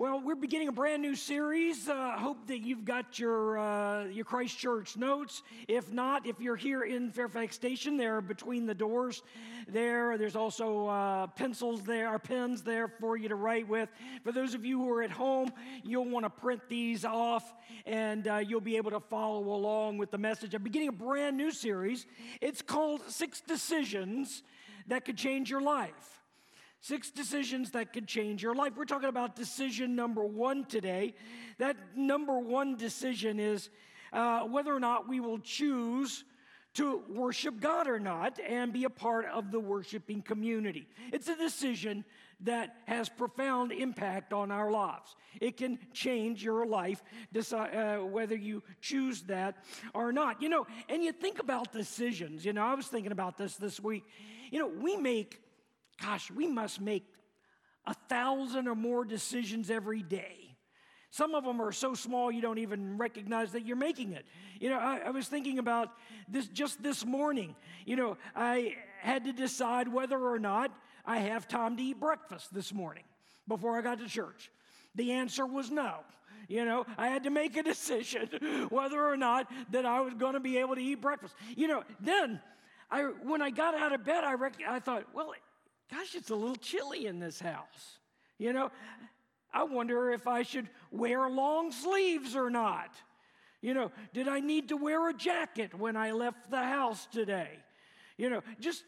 Well, we're beginning a brand new series. I hope that you've got your Christ Church notes. If not, if you're here in Fairfax Station, they're between the doors there. There's also pencils there, or pens there for you to write with. For those of you who are at home, you'll want to print these off, and you'll be able to follow along with the message. I'm beginning a brand new series. It's called Six Decisions That Could Change Your Life. Six decisions that could change your life. We're talking about decision number one today. That number one decision is whether or not we will choose to worship God or not and be a part of the worshiping community. It's a decision that has profound impact on our lives. It can change your life, whether you choose that or not. You know, and you think about decisions. You know, I was thinking about this week. You know, we must make 1,000 or more decisions every day. Some of them are so small you don't even recognize that you're making it. You know, I was thinking about this just this morning. You know, I had to decide whether or not I have time to eat breakfast this morning before I got to church. The answer was no. You know, I had to make a decision whether or not that I was going to be able to eat breakfast. You know, then when I got out of bed, I thought, well, gosh, it's a little chilly in this house. You know, I wonder if I should wear long sleeves or not. You know, did I need to wear a jacket when I left the house today? You know, just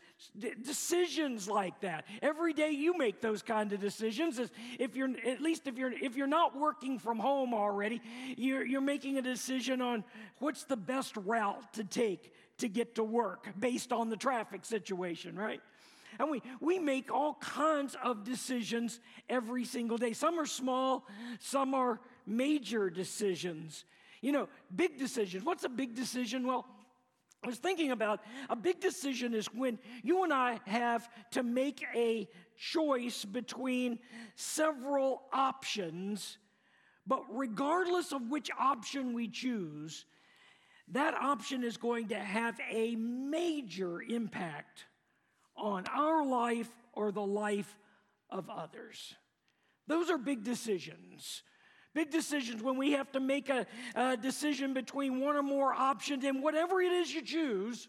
decisions like that. Every day you make those kind of decisions. If you're not working from home already, you're making a decision on what's the best route to take to get to work based on the traffic situation, right? And we make all kinds of decisions every single day. Some are small, some are major decisions. You know, big decisions. What's a big decision? Well, I was thinking about a big decision is when you and I have to make a choice between several options, but regardless of which option we choose, that option is going to have a major impact on our life or the life of others. Those are big decisions. Big decisions when we have to make a decision between one or more options, and whatever it is you choose,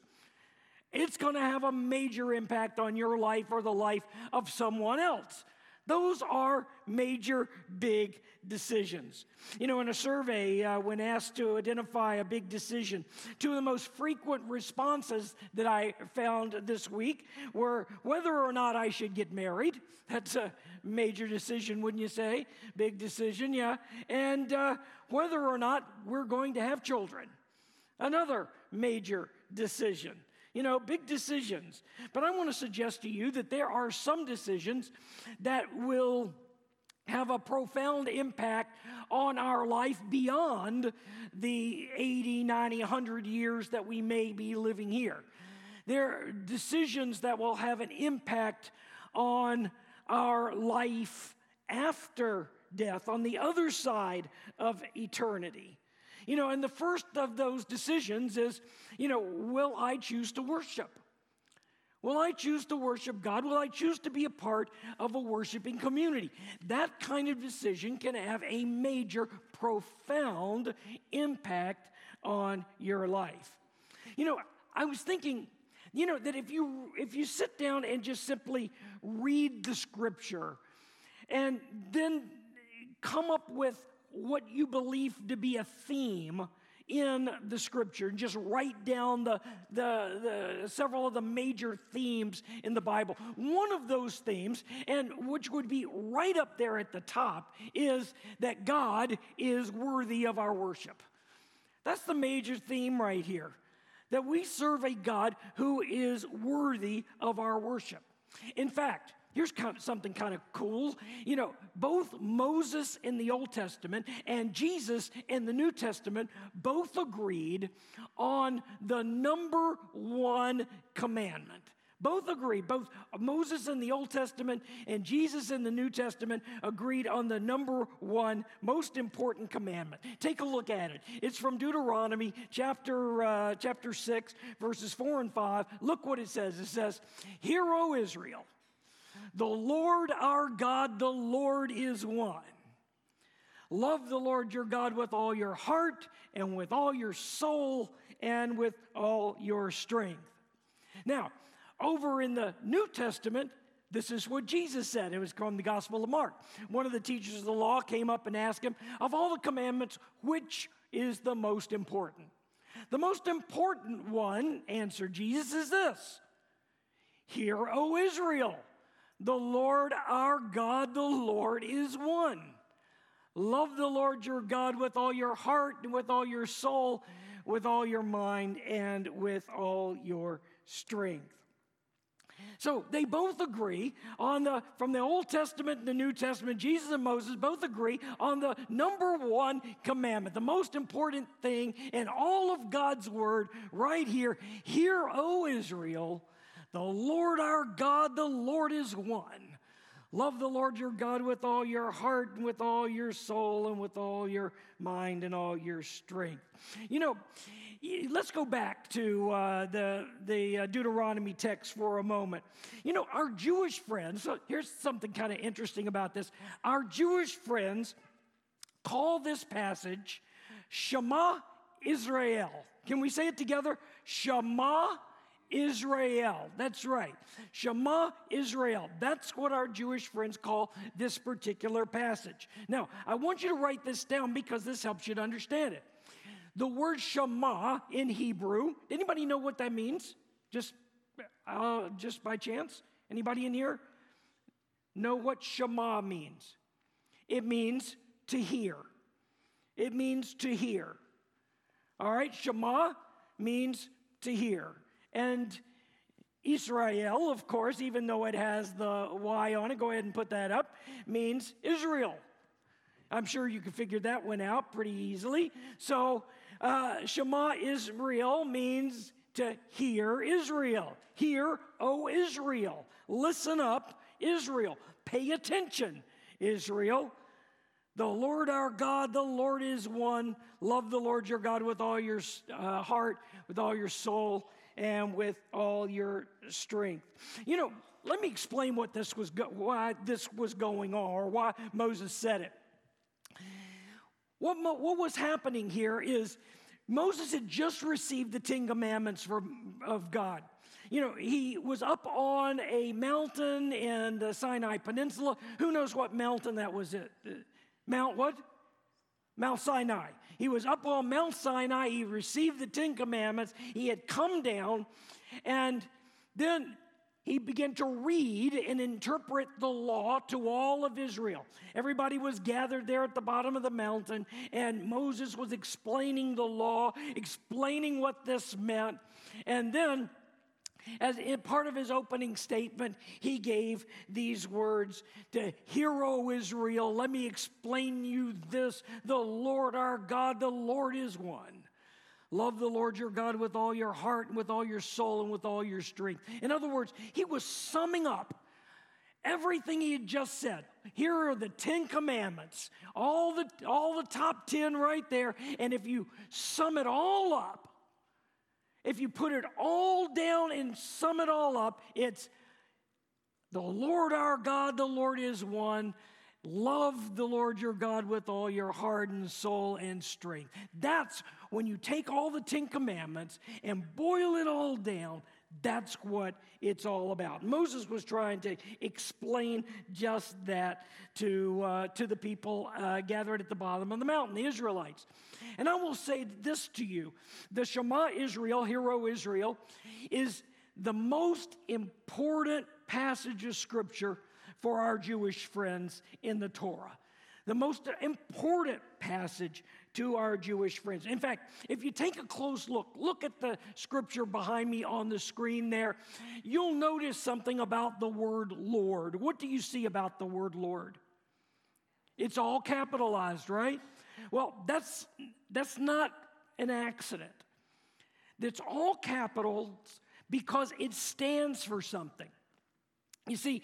it's going to have a major impact on your life or the life of someone else. Those are major, big decisions. You know, in a survey, when asked to identify a big decision, two of the most frequent responses that I found this week were whether or not I should get married. That's a major decision, wouldn't you say? Big decision, yeah. And whether or not we're going to have children. Another major decision. You know, big decisions. But I want to suggest to you that there are some decisions that will have a profound impact on our life beyond the 80, 90, 100 years that we may be living here. There are decisions that will have an impact on our life after death, on the other side of eternity. You know, and the first of those decisions is, you know, will I choose to worship? Will I choose to worship God? Will I choose to be a part of a worshiping community? That kind of decision can have a major, profound impact on your life. You know, I was thinking, you know, that if you sit down and just simply read the scripture and then come up with what you believe to be a theme in the scripture, and just write down the several of the major themes in the Bible. One of those themes, and which would be right up there at the top, is that God is worthy of our worship. That's the major theme right here, that we serve a God who is worthy of our worship. In fact, here's something kind of cool. You know, both Moses in the Old Testament and Jesus in the New Testament both agreed on the number one commandment. Both agreed. Both Moses in the Old Testament and Jesus in the New Testament agreed on the number one most important commandment. Take a look at it. It's from Deuteronomy chapter 6, verses 4 and 5. Look what it says. It says, "Hear, O Israel, the Lord our God, the Lord is one. Love the Lord your God with all your heart and with all your soul and with all your strength. Now, over in the New Testament, this is what Jesus said. It was called the Gospel of Mark. One of the teachers of the law came up and asked him, of all the commandments, which is the most important? The most important one, answered Jesus, is this. Hear, O Israel, the Lord our God, the Lord is one. Love the Lord your God with all your heart and with all your soul, with all your mind, and with all your strength. So they both agree on from the Old Testament and the New Testament, Jesus and Moses both agree on the number one commandment, the most important thing in all of God's word right here. Hear, O Israel, the Lord our God, the Lord is one. Love the Lord your God with all your heart and with all your soul and with all your mind and all your strength. You know, let's go back to the Deuteronomy text for a moment. You know, our Jewish friends, so here's something kind of interesting about this. Our Jewish friends call this passage Shema Israel. Can we say it together? Shema Israel. That's right. Shema Israel. That's what our Jewish friends call this particular passage. Now, I want you to write this down because this helps you to understand it. The word Shema in Hebrew, anybody know what that means? Just by chance? Anybody in here know what Shema means? It means to hear. It means to hear. All right, Shema means to hear. And Israel, of course, even though it has the Y on it, go ahead and put that up, means Israel. I'm sure you can figure that one out pretty easily. So Shema Israel means to hear Israel. Hear, O Israel. Listen up, Israel. Pay attention, Israel. The Lord our God, the Lord is one. Love the Lord your God with all your heart, with all your soul, and with all your strength. You know, let me explain what this was, why this was going on, or why Moses said it. What was happening here is Moses had just received the Ten Commandments of God. You know, he was up on a mountain in the Sinai Peninsula. Who knows what mountain that was? Mount what? Mount Sinai. He was up on Mount Sinai. He received the Ten Commandments. He had come down, and then he began to read and interpret the law to all of Israel. Everybody was gathered there at the bottom of the mountain, and Moses was explaining the law, explaining what this meant. And then, as in part of his opening statement, he gave these words to hear, O Israel, let me explain you this. The Lord our God, the Lord is one. Love the Lord your God with all your heart and with all your soul and with all your strength. In other words, he was summing up everything he had just said. Here are the Ten Commandments, all the top 10 right there. And if you sum it all up, if you put it all down and sum it all up, it's the Lord our God, the Lord is one. Love the Lord your God with all your heart and soul and strength. That's when you take all the Ten Commandments and boil it all down, that's what it's all about. Moses was trying to explain just that to the people gathered at the bottom of the mountain, the Israelites. And I will say this to you. The Shema Israel, Hear O Israel, is the most important passage of Scripture for our Jewish friends in the Torah. The most important passage to our Jewish friends. In fact, if you take a close look at the scripture behind me on the screen there, you'll notice something about the word Lord. What do you see about the word Lord? It's all capitalized, right? Well, that's not an accident. It's all capitals because it stands for something. You see,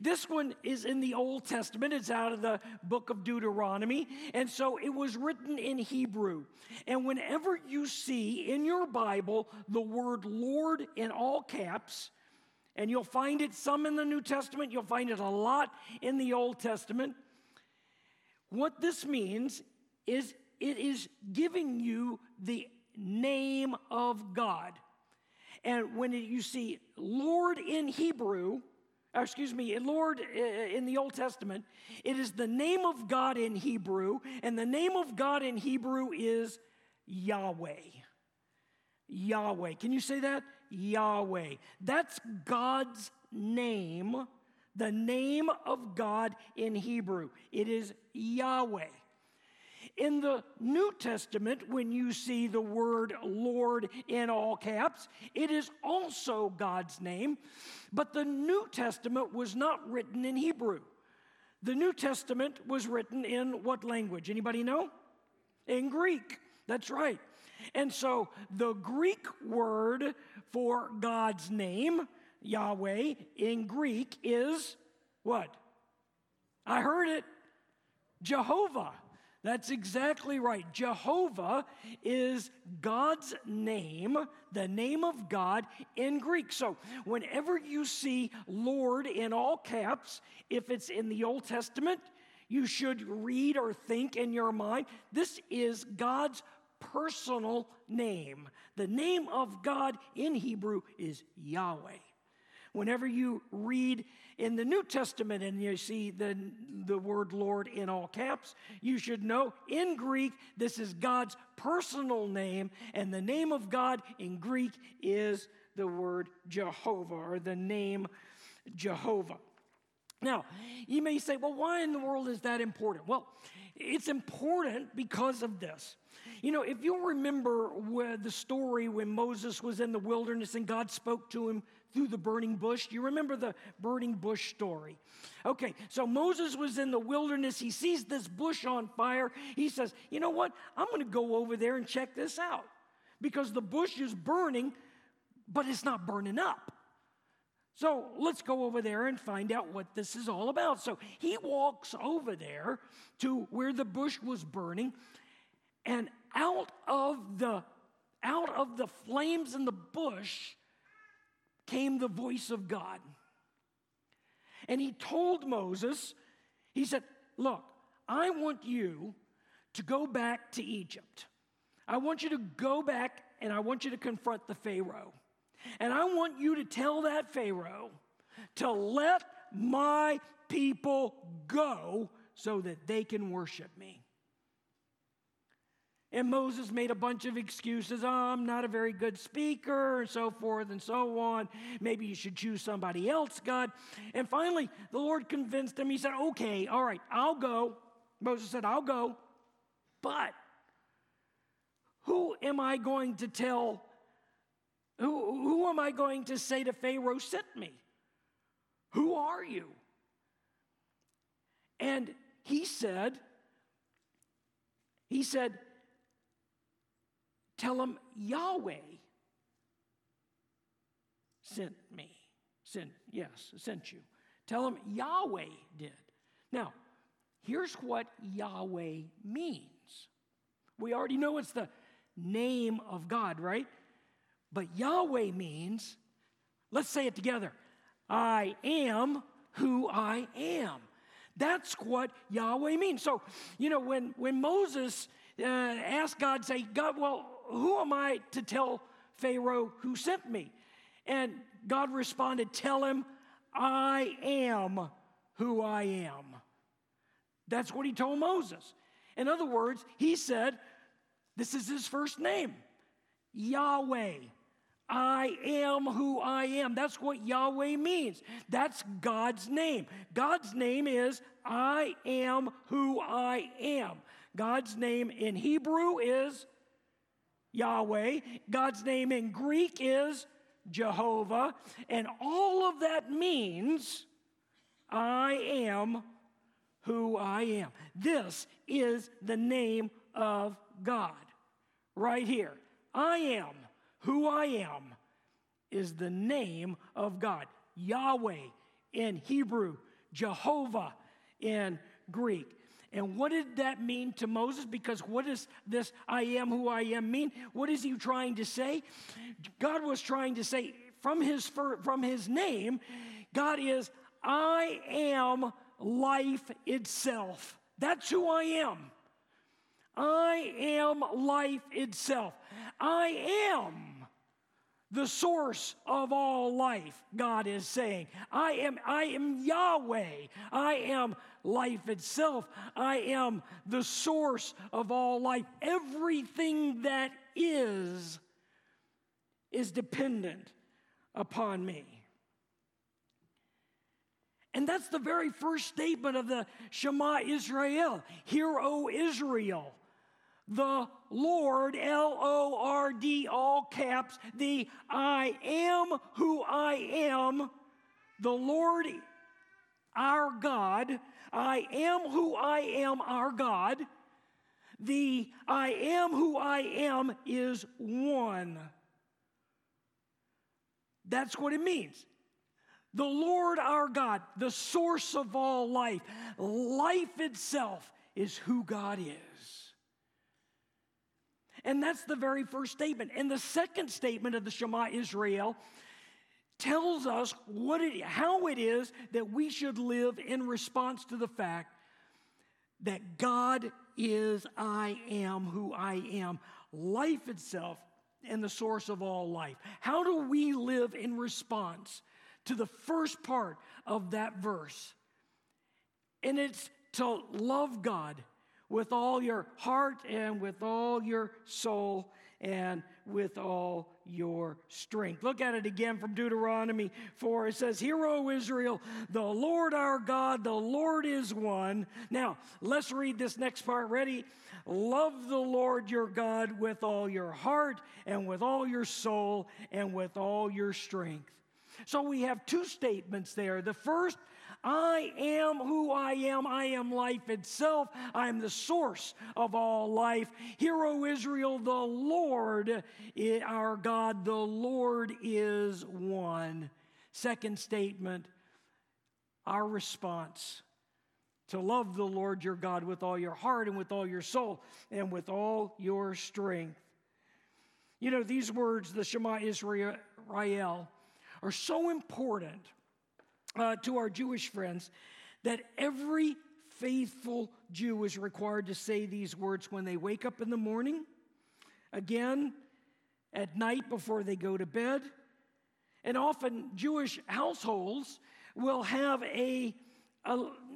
this one is in the Old Testament. It's out of the book of Deuteronomy. And so it was written in Hebrew. And whenever you see in your Bible the word Lord in all caps, and you'll find it some in the New Testament, you'll find it a lot in the Old Testament, What this means is it is giving you the name of God. And when you see Lord in Hebrew, Lord in the Old Testament, it is the name of God in Hebrew, and the name of God in Hebrew is Yahweh. Yahweh. Can you say that? Yahweh. That's God's name, the name of God in Hebrew. It is Yahweh. In the New Testament, when you see the word Lord in all caps, it is also God's name, but the New Testament was not written in Hebrew. The New Testament was written in what language? Anybody know? In Greek. That's right. And so the Greek word for God's name, Yahweh, in Greek is what? I heard it. Jehovah. That's exactly right. Jehovah is God's name, the name of God in Greek. So whenever you see Lord in all caps, if it's in the Old Testament, you should read or think in your mind, this is God's personal name. The name of God in Hebrew is Yahweh. Whenever you read in the New Testament and you see the word Lord in all caps, you should know in Greek, this is God's personal name, and the name of God in Greek is the word Jehovah, or the name Jehovah. Now, you may say, well, why in the world is that important? Well, it's important because of this. You know, if you'll remember the story when Moses was in the wilderness and God spoke to him through the burning bush. Do you remember the burning bush story? Okay, so Moses was in the wilderness. He sees this bush on fire. He says, you know what? I'm going to go over there and check this out because the bush is burning, but it's not burning up. So let's go over there and find out what this is all about. So he walks over there to where the bush was burning, and out of the flames in the bush came the voice of God. And he told Moses, he said, look, I want you to go back to Egypt. I want you to go back and I want you to confront the Pharaoh. And I want you to tell that Pharaoh to let my people go so that they can worship me. And Moses made a bunch of excuses. Oh, I'm not a very good speaker, and so forth and so on. Maybe you should choose somebody else, God. And finally, the Lord convinced him. He said, okay, all right, I'll go. Moses said, I'll go. But who am I going to tell? Who am I going to say to Pharaoh, sent me? Who are you? And he said, tell him Yahweh sent me. Sent you. Tell him Yahweh did. Now, here's what Yahweh means. We already know it's the name of God, right? But Yahweh means, let's say it together, I am who I am. That's what Yahweh means. So, you know, when Moses asked God, say, God, well, who am I to tell Pharaoh who sent me? And God responded, tell him, I am who I am. That's what he told Moses. In other words, he said, this is his first name, Yahweh. I am who I am. That's what Yahweh means. That's God's name. God's name is I am who I am. God's name in Hebrew is Yahweh. God's name in Greek is Jehovah. And all of that means I am who I am. This is the name of God right here. I am who I am is the name of God. Yahweh in Hebrew, Jehovah in Greek. And what did that mean to Moses? Because what does this I am who I am mean? What is he trying to say? God was trying to say from his name, God is I am life itself. That's who I am. I am life itself. I am the source of all life, God is saying. I am Yahweh. I am life itself. I am the source of all life. Everything that is dependent upon me. And that's the very first statement of the Shema Israel. Hear, O Israel, the Lord, L-O-R-D, all caps, the I am who I am, the Lord our God, I am who I am our God, the I am who I am is one. That's what it means. The Lord our God, the source of all life, life itself is who God is. And that's the very first statement. And the second statement of the Shema Israel tells us how it is that we should live in response to the fact that God is I am who I am, life itself and the source of all life. How do we live in response to the first part of that verse? And it's to love God with all your heart and with all your soul and with all your strength. Look at it again from Deuteronomy 4. It says, Hear, O Israel, the Lord our God, the Lord is one. Now, let's read this next part. Ready? Love the Lord your God with all your heart and with all your soul and with all your strength. So we have two statements there. The first, I am who I am. I am life itself. I am the source of all life. Hear, O Israel, the Lord, our God, the Lord is one. Second statement, our response to love the Lord your God with all your heart and with all your soul and with all your strength. You know, these words, the Shema Israel, are so important to our Jewish friends, that every faithful Jew is required to say these words when they wake up in the morning, again, at night before they go to bed. And often Jewish households will have a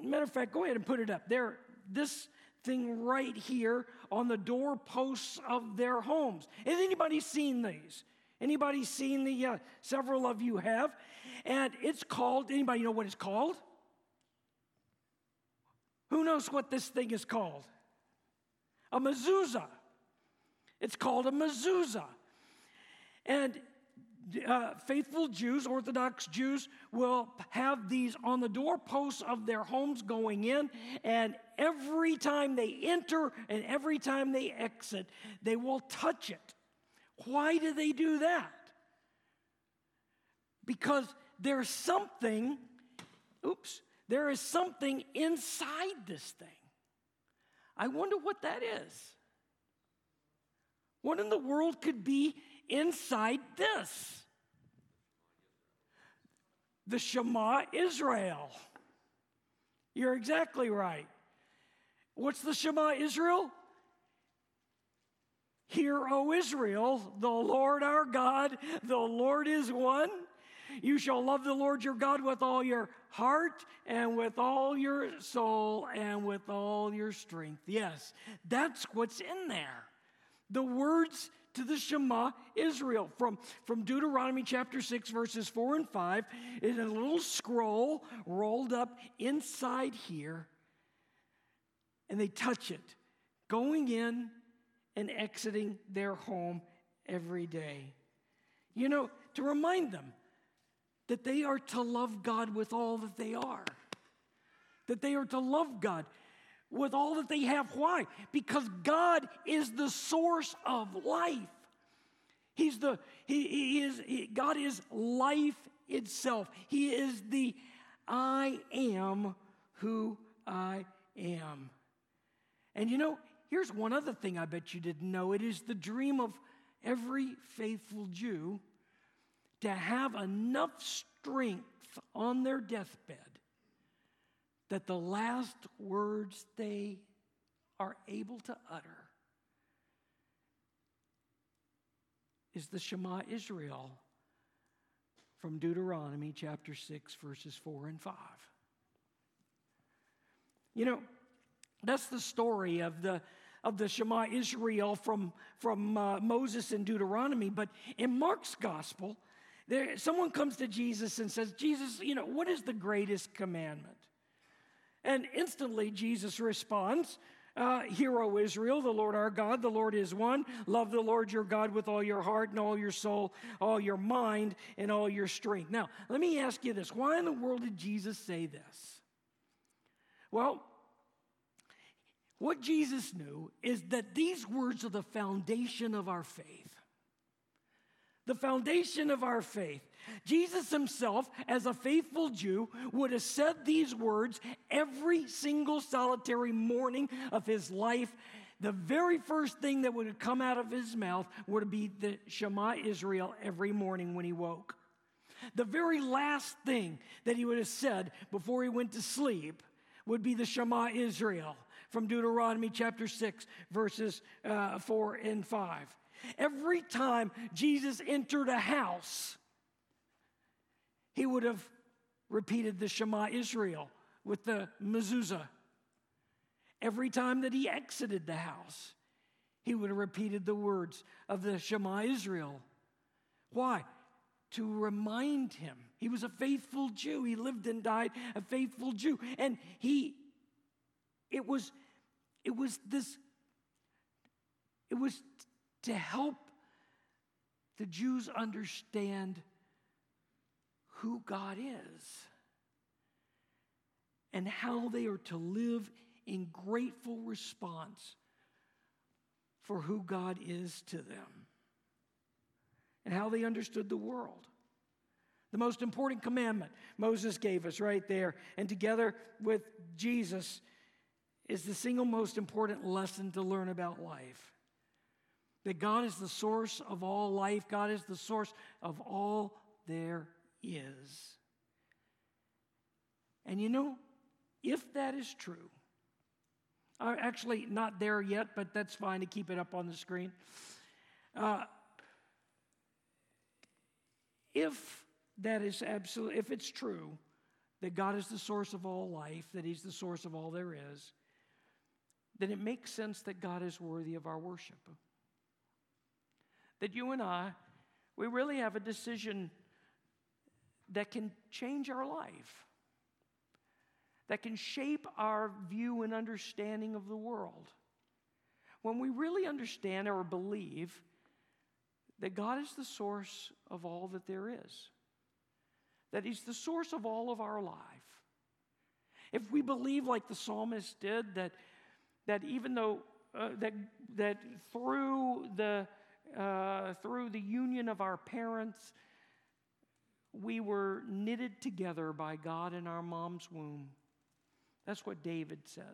matter of fact, go ahead and put it up there, this thing right here on the doorposts of their homes. Has anybody seen these? Anybody seen the, several of you have, and it's called, anybody know what it's called? Who knows what this thing is called? A mezuzah. It's called a mezuzah. And faithful Jews, Orthodox Jews, will have these on the doorposts of their homes going in, and every time they enter and every time they exit, they will touch it. Why do they do that? Because there is something inside this thing. I wonder what that is. What in the world could be inside this? The Shema Israel. You're exactly right. What's the Shema Israel? Hear, O Israel, the Lord our God, the Lord is one. You shall love the Lord your God with all your heart and with all your soul and with all your strength. Yes, that's what's in there. The words to the Shema Israel from Deuteronomy chapter 6, verses 4 and 5, is a little scroll rolled up inside here, and they touch it, going in and exiting their home every day. You know, to remind them that they are to love God with all that they are. That they are to love God with all that they have. Why? Because God is the source of life. God is life itself. He is the I am who I am. And you know, here's one other thing I bet you didn't know. It is the dream of every faithful Jew to have enough strength on their deathbed that the last words they are able to utter is the Shema Israel from Deuteronomy chapter 6, verses 4 and 5. You know, that's the story of the Shema Israel from Moses in Deuteronomy. But in Mark's gospel, someone comes to Jesus and says, Jesus, you know, what is the greatest commandment? And instantly Jesus responds, Hear, O Israel, the Lord our God, the Lord is one. Love the Lord your God with all your heart and all your soul, all your mind, and all your strength. Now, let me ask you this. Why in the world did Jesus say this? Well, what Jesus knew is that these words are the foundation of our faith. The foundation of our faith. Jesus himself, as a faithful Jew, would have said these words every single solitary morning of his life. The very first thing that would have come out of his mouth would be the Shema Israel every morning when he woke. The very last thing that he would have said before he went to sleep would be the Shema Israel from Deuteronomy chapter 6, verses 4 and 5. Every time Jesus entered a house, he would have repeated the Shema Israel with the mezuzah. Every time that he exited the house, he would have repeated the words of the Shema Israel. Why? To remind him. He was a faithful Jew. He lived and died a faithful Jew. And it was to help the Jews understand who God is and how they are to live in grateful response for who God is to them and how they understood the world. The most important commandment Moses gave us right there, and together with Jesus, is the single most important lesson to learn about life. That God is the source of all life. God is the source of all there is. And you know, if that is true, I'm actually not there yet, but that's fine to keep it up on the screen. If that is absolutely, if it's true that God is the source of all life, that he's the source of all there is, then it makes sense that God is worthy of our worship. That you and I, we really have a decision that can change our life, that can shape our view and understanding of the world. When we really understand or believe that God is the source of all that there is, that he's the source of all of our life. If we believe, like the psalmist did, that even though that through the union of our parents, we were knitted together by God in our mom's womb. That's what David says,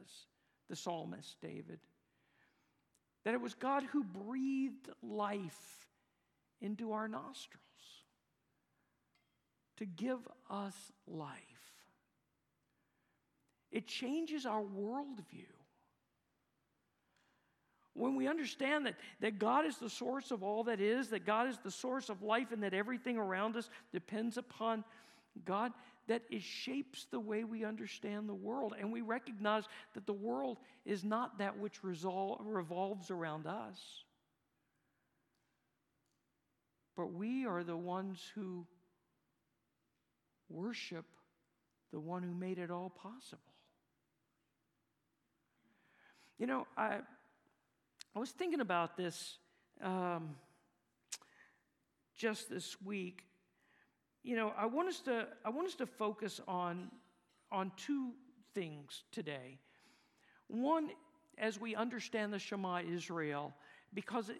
the psalmist David. That it was God who breathed life into our nostrils to give us life. It changes our worldview. When we understand that God is the source of all that is, that God is the source of life, and that everything around us depends upon God, that it shapes the way we understand the world. And we recognize that the world is not that which revolves around us, but we are the ones who worship the one who made it all possible. You know, I was thinking about this just this week. You know, I want us to focus on two things today. One, as we understand the Shema Israel, because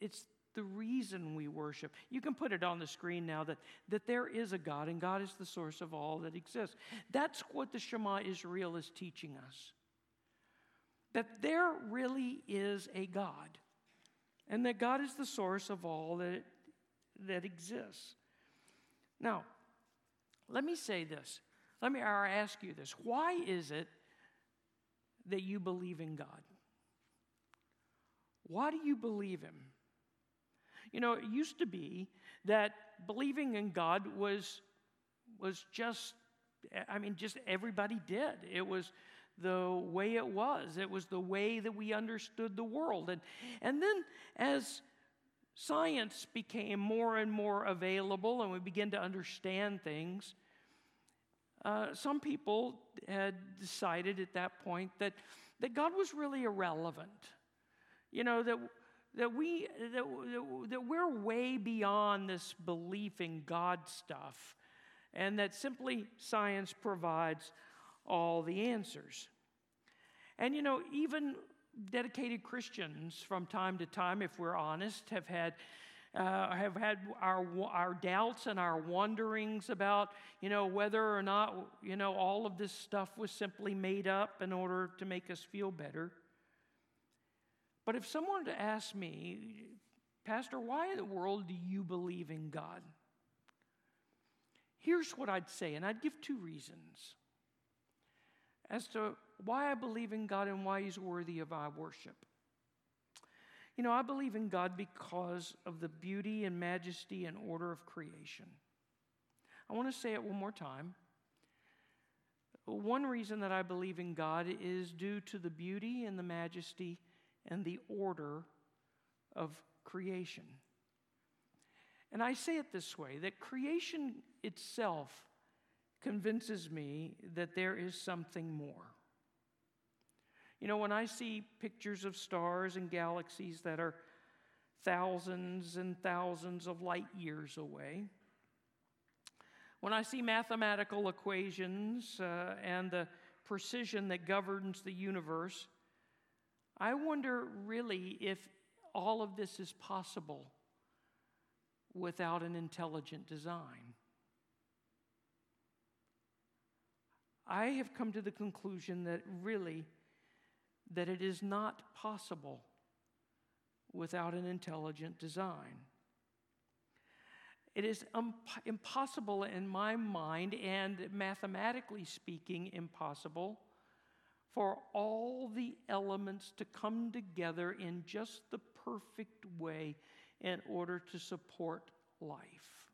it's the reason we worship. You can put it on the screen now that there is a God, and God is the source of all that exists. That's what the Shema Israel is teaching us. That there really is a God, and that God is the source of all that exists. Now, let me say this. Let me ask you this. Why is it that you believe in God? Why do you believe Him? You know, it used to be that believing in God was just, I mean, just everybody did. It was the way it was. It was the way that we understood the world. And then as science became more and more available and we began to understand things, some people had decided at that point that God was really irrelevant. You know, that we're way beyond this belief in God stuff, and that simply science provides all the answers. And, you know, even dedicated Christians from time to time, if we're honest, have had our doubts and our wonderings about, you know, whether or not, you know, all of this stuff was simply made up in order to make us feel better. But if someone were to ask me, Pastor, why in the world do you believe in God? Here's what I'd say, and I'd give two reasons as to why I believe in God and why He's worthy of our worship. You know, I believe in God because of the beauty and majesty and order of creation. I want to say it one more time. One reason that I believe in God is due to the beauty and the majesty and the order of creation. And I say it this way, that creation itself convinces me that there is something more. You know, when I see pictures of stars and galaxies that are thousands and thousands of light years away, when I see mathematical equations and the precision that governs the universe, I wonder really if all of this is possible without an intelligent design. I have come to the conclusion that really, that it is not possible without an intelligent design. It is impossible in my mind, and mathematically speaking, impossible for all the elements to come together in just the perfect way in order to support life.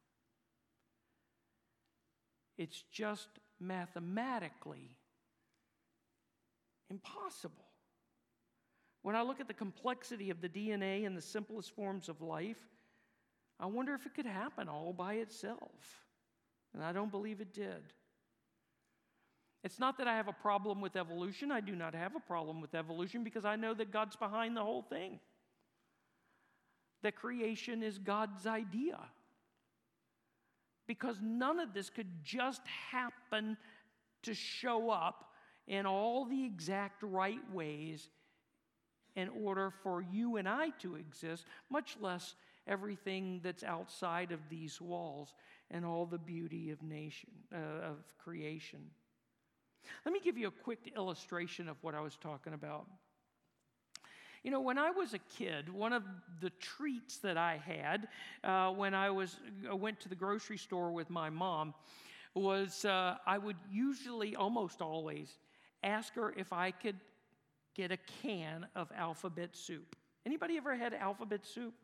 It's just mathematically impossible. When I look at the complexity of the DNA and the simplest forms of life, I wonder if it could happen all by itself. And I don't believe it did. It's not that I have a problem with evolution. I do not have a problem with evolution because I know that God's behind the whole thing. That creation is God's idea. Because none of this could just happen to show up in all the exact right ways in order for you and I to exist, much less everything that's outside of these walls and all the beauty of creation. Let me give you a quick illustration of what I was talking about. You know, when I was a kid, one of the treats that I had when I went to the grocery store with my mom was I would usually, almost always, ask her if I could get a can of alphabet soup. Anybody ever had alphabet soup?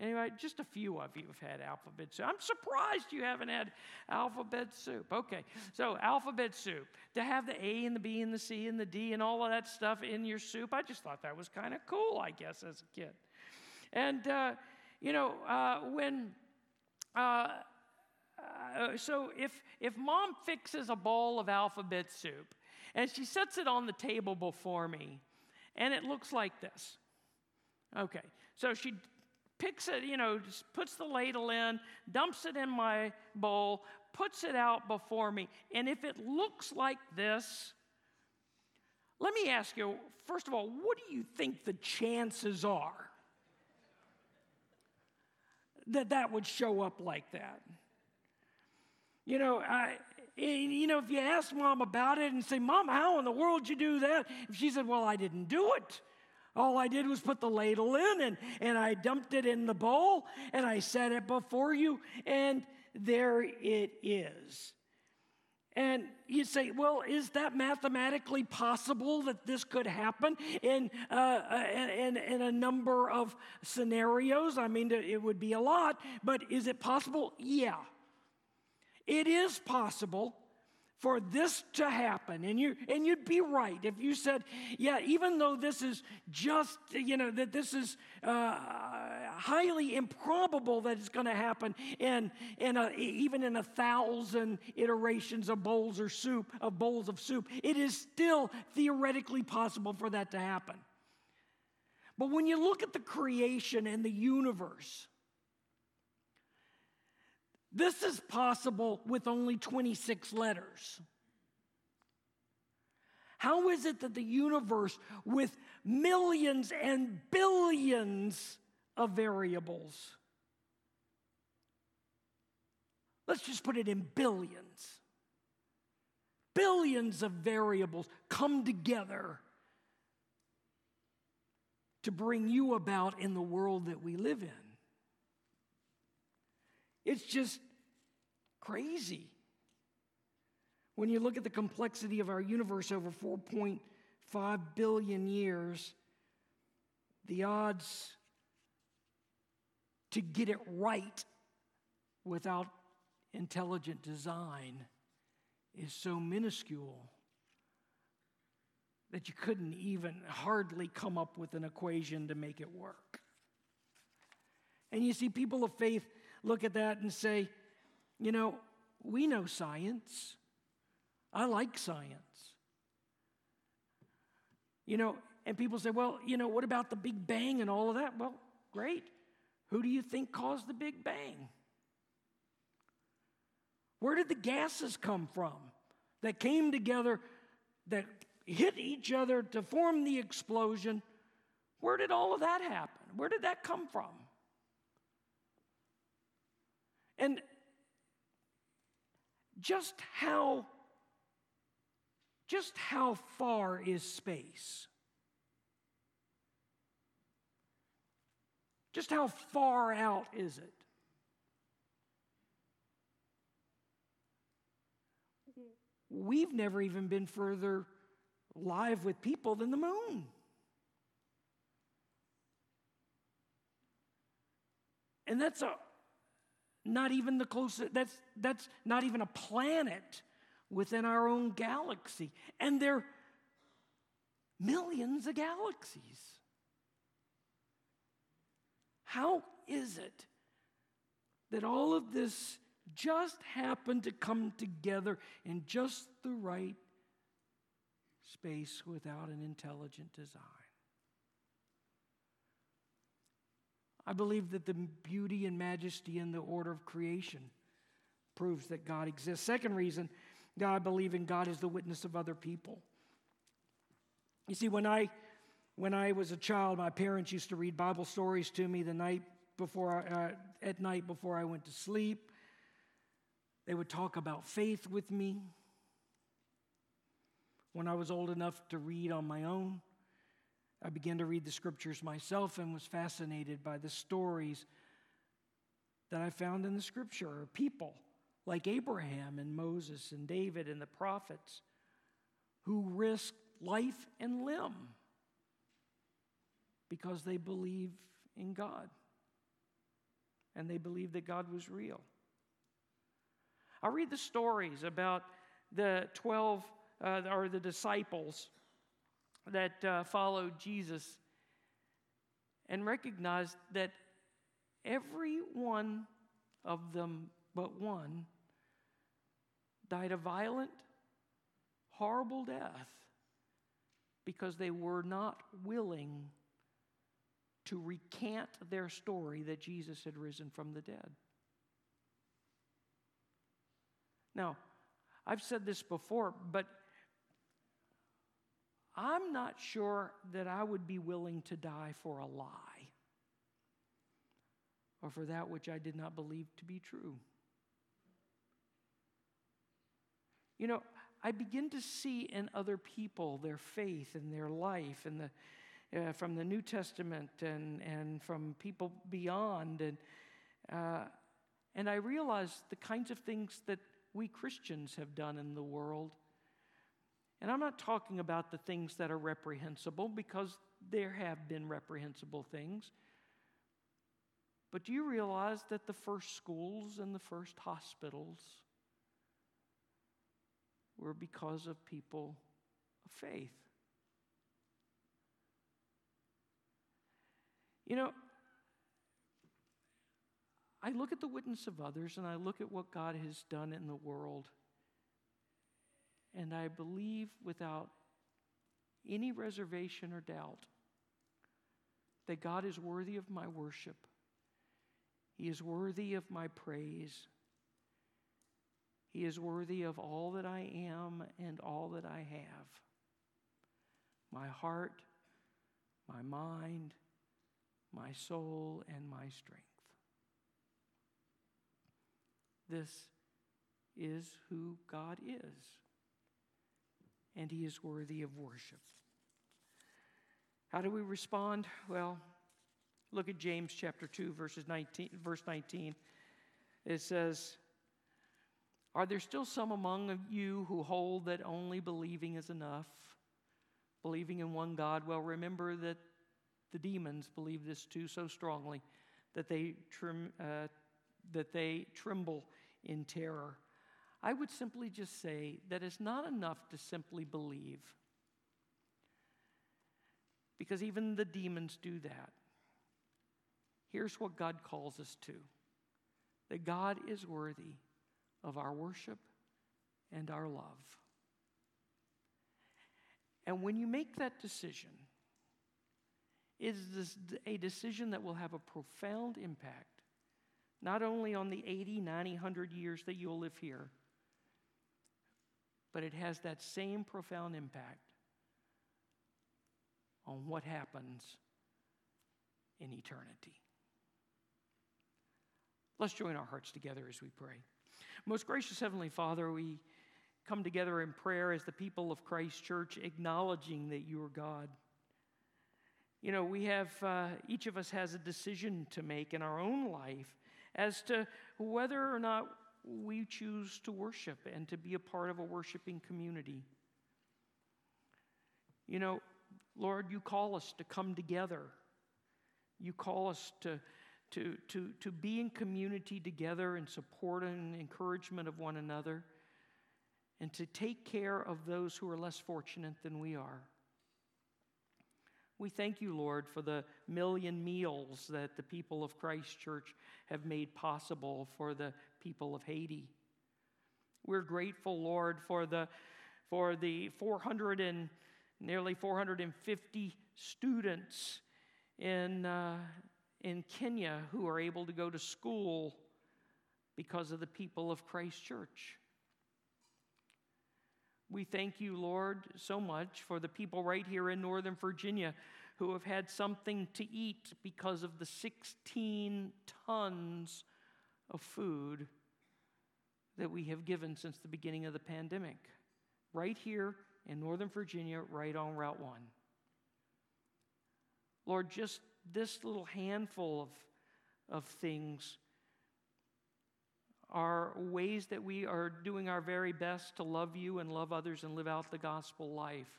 Anyway, just a few of you have had alphabet soup. I'm surprised you haven't had alphabet soup. Okay, so alphabet soup. To have the A and the B and the C and the D and all of that stuff in your soup, I just thought that was kind of cool, I guess, as a kid. And, you know, when... so if Mom fixes a bowl of alphabet soup and she sets it on the table before me, and it looks like this. Okay, so she picks it, you know, just puts the ladle in, dumps it in my bowl, puts it out before me, and if it looks like this, let me ask you, first of all, what do you think the chances are that would show up like that? You know, if you ask Mom about it and say, Mom, how in the world did you do that? If she said, well, I didn't do it. All I did was put the ladle in and I dumped it in the bowl and I set it before you and there it is. And you say, well, is that mathematically possible that this could happen in a number of scenarios? I mean, it would be a lot, but is it possible? Yeah. It is possible for this to happen, and you'd be right if you said, yeah, even though this is just, that this is highly improbable that it's going to happen even in 1,000 iterations of bowls of soup, it is still theoretically possible for that to happen. But when you look at the creation and the universe, this is possible with only 26 letters. How is it that the universe, with millions and billions of variables, let's just put it in billions of variables, come together to bring you about in the world that we live in? It's just crazy when you look at the complexity of our universe over 4.5 billion years. The odds to get it right without intelligent design is so minuscule that you couldn't even hardly come up with an equation to make it work. And you see, people of faith look at that and say, we know science. I like science. And people say, well, what about the Big Bang and all of that? Well, great. Who do you think caused the Big Bang? Where did the gases come from that came together, that hit each other to form the explosion? Where did all of that happen? Where did that come from? And just how far is space? Just how far out is it? We've never even been further live with people than the moon. And that's not even the closest, that's not even a planet within our own galaxy. And there are millions of galaxies. How is it that all of this just happened to come together in just the right space without an intelligent design? I believe that the beauty and majesty in the order of creation proves that God exists. Second reason that I believe in God is the witness of other people. You see, when I was a child, my parents used to read Bible stories to me at night before I went to sleep. They would talk about faith with me. When I was old enough to read on my own, I began to read the scriptures myself and was fascinated by the stories that I found in the scripture. People like Abraham and Moses and David and the prophets who risked life and limb because they believe in God and they believed that God was real. I read the stories about the 12 or the disciples that followed Jesus and recognized that every one of them but one died a violent, horrible death because they were not willing to recant their story that Jesus had risen from the dead. Now, I've said this before, but I'm not sure that I would be willing to die for a lie or for that which I did not believe to be true. I begin to see in other people their faith and their life and from the New Testament and from people beyond. And I realize the kinds of things that we Christians have done in the world. And I'm not talking about the things that are reprehensible, because there have been reprehensible things. But do you realize that the first schools and the first hospitals were because of people of faith? You know, I look at the witness of others and I look at what God has done in the world, and I believe without any reservation or doubt that God is worthy of my worship. He is worthy of my praise. He is worthy of all that I am and all that I have. My heart, my mind, my soul, and my strength. This is who God is, and He is worthy of worship. How do we respond? Well, look at James chapter 2, verse 19. It says, "Are there still some among you who hold that only believing is enough? Believing in one God?" Well, remember that the demons believe this too so strongly that they tremble in terror. I would simply just say that it's not enough to simply believe, because even the demons do that. Here's what God calls us to: that God is worthy of our worship and our love. And when you make that decision, it is a decision that will have a profound impact, not only on the 80, 90, 100 years that you'll live here, but it has that same profound impact on what happens in eternity. Let's join our hearts together as we pray. Most gracious Heavenly Father, we come together in prayer as the people of Christ Church, acknowledging that you are God. You know, we have, each of us has a decision to make in our own life as to whether or not we choose to worship and to be a part of a worshiping community. You know, Lord, you call us to come together. You call us to be in community together and support and encouragement of one another, and to take care of those who are less fortunate than we are. We thank you, Lord, for the million meals that the people of Christ Church have made possible for the people of Haiti. We're grateful, Lord, for the 400 and nearly 450 students in Kenya who are able to go to school because of the people of Christ Church. We thank you, Lord, so much for the people right here in Northern Virginia who have had something to eat because of the 16 tons of food that we have given since the beginning of the pandemic, right here in Northern Virginia, right on Route One. Lord, just this little handful of things are ways that we are doing our very best to love you and love others and live out the gospel life.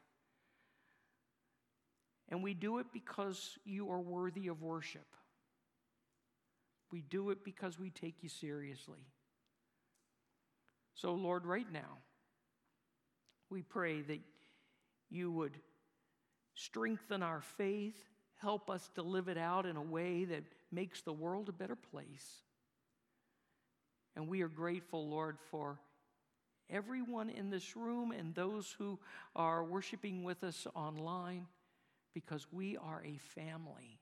And we do it because you are worthy of worship. We do it because we take you seriously. So, Lord, right now, we pray that you would strengthen our faith, help us to live it out in a way that makes the world a better place. And we are grateful, Lord, for everyone in this room and those who are worshiping with us online, because we are a family.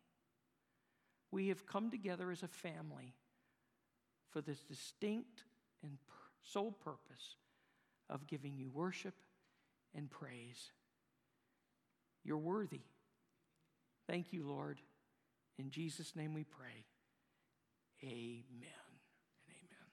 We have come together as a family for this distinct and sole purpose of giving you worship and praise. You're worthy. Thank you, Lord. In Jesus' name we pray. Amen.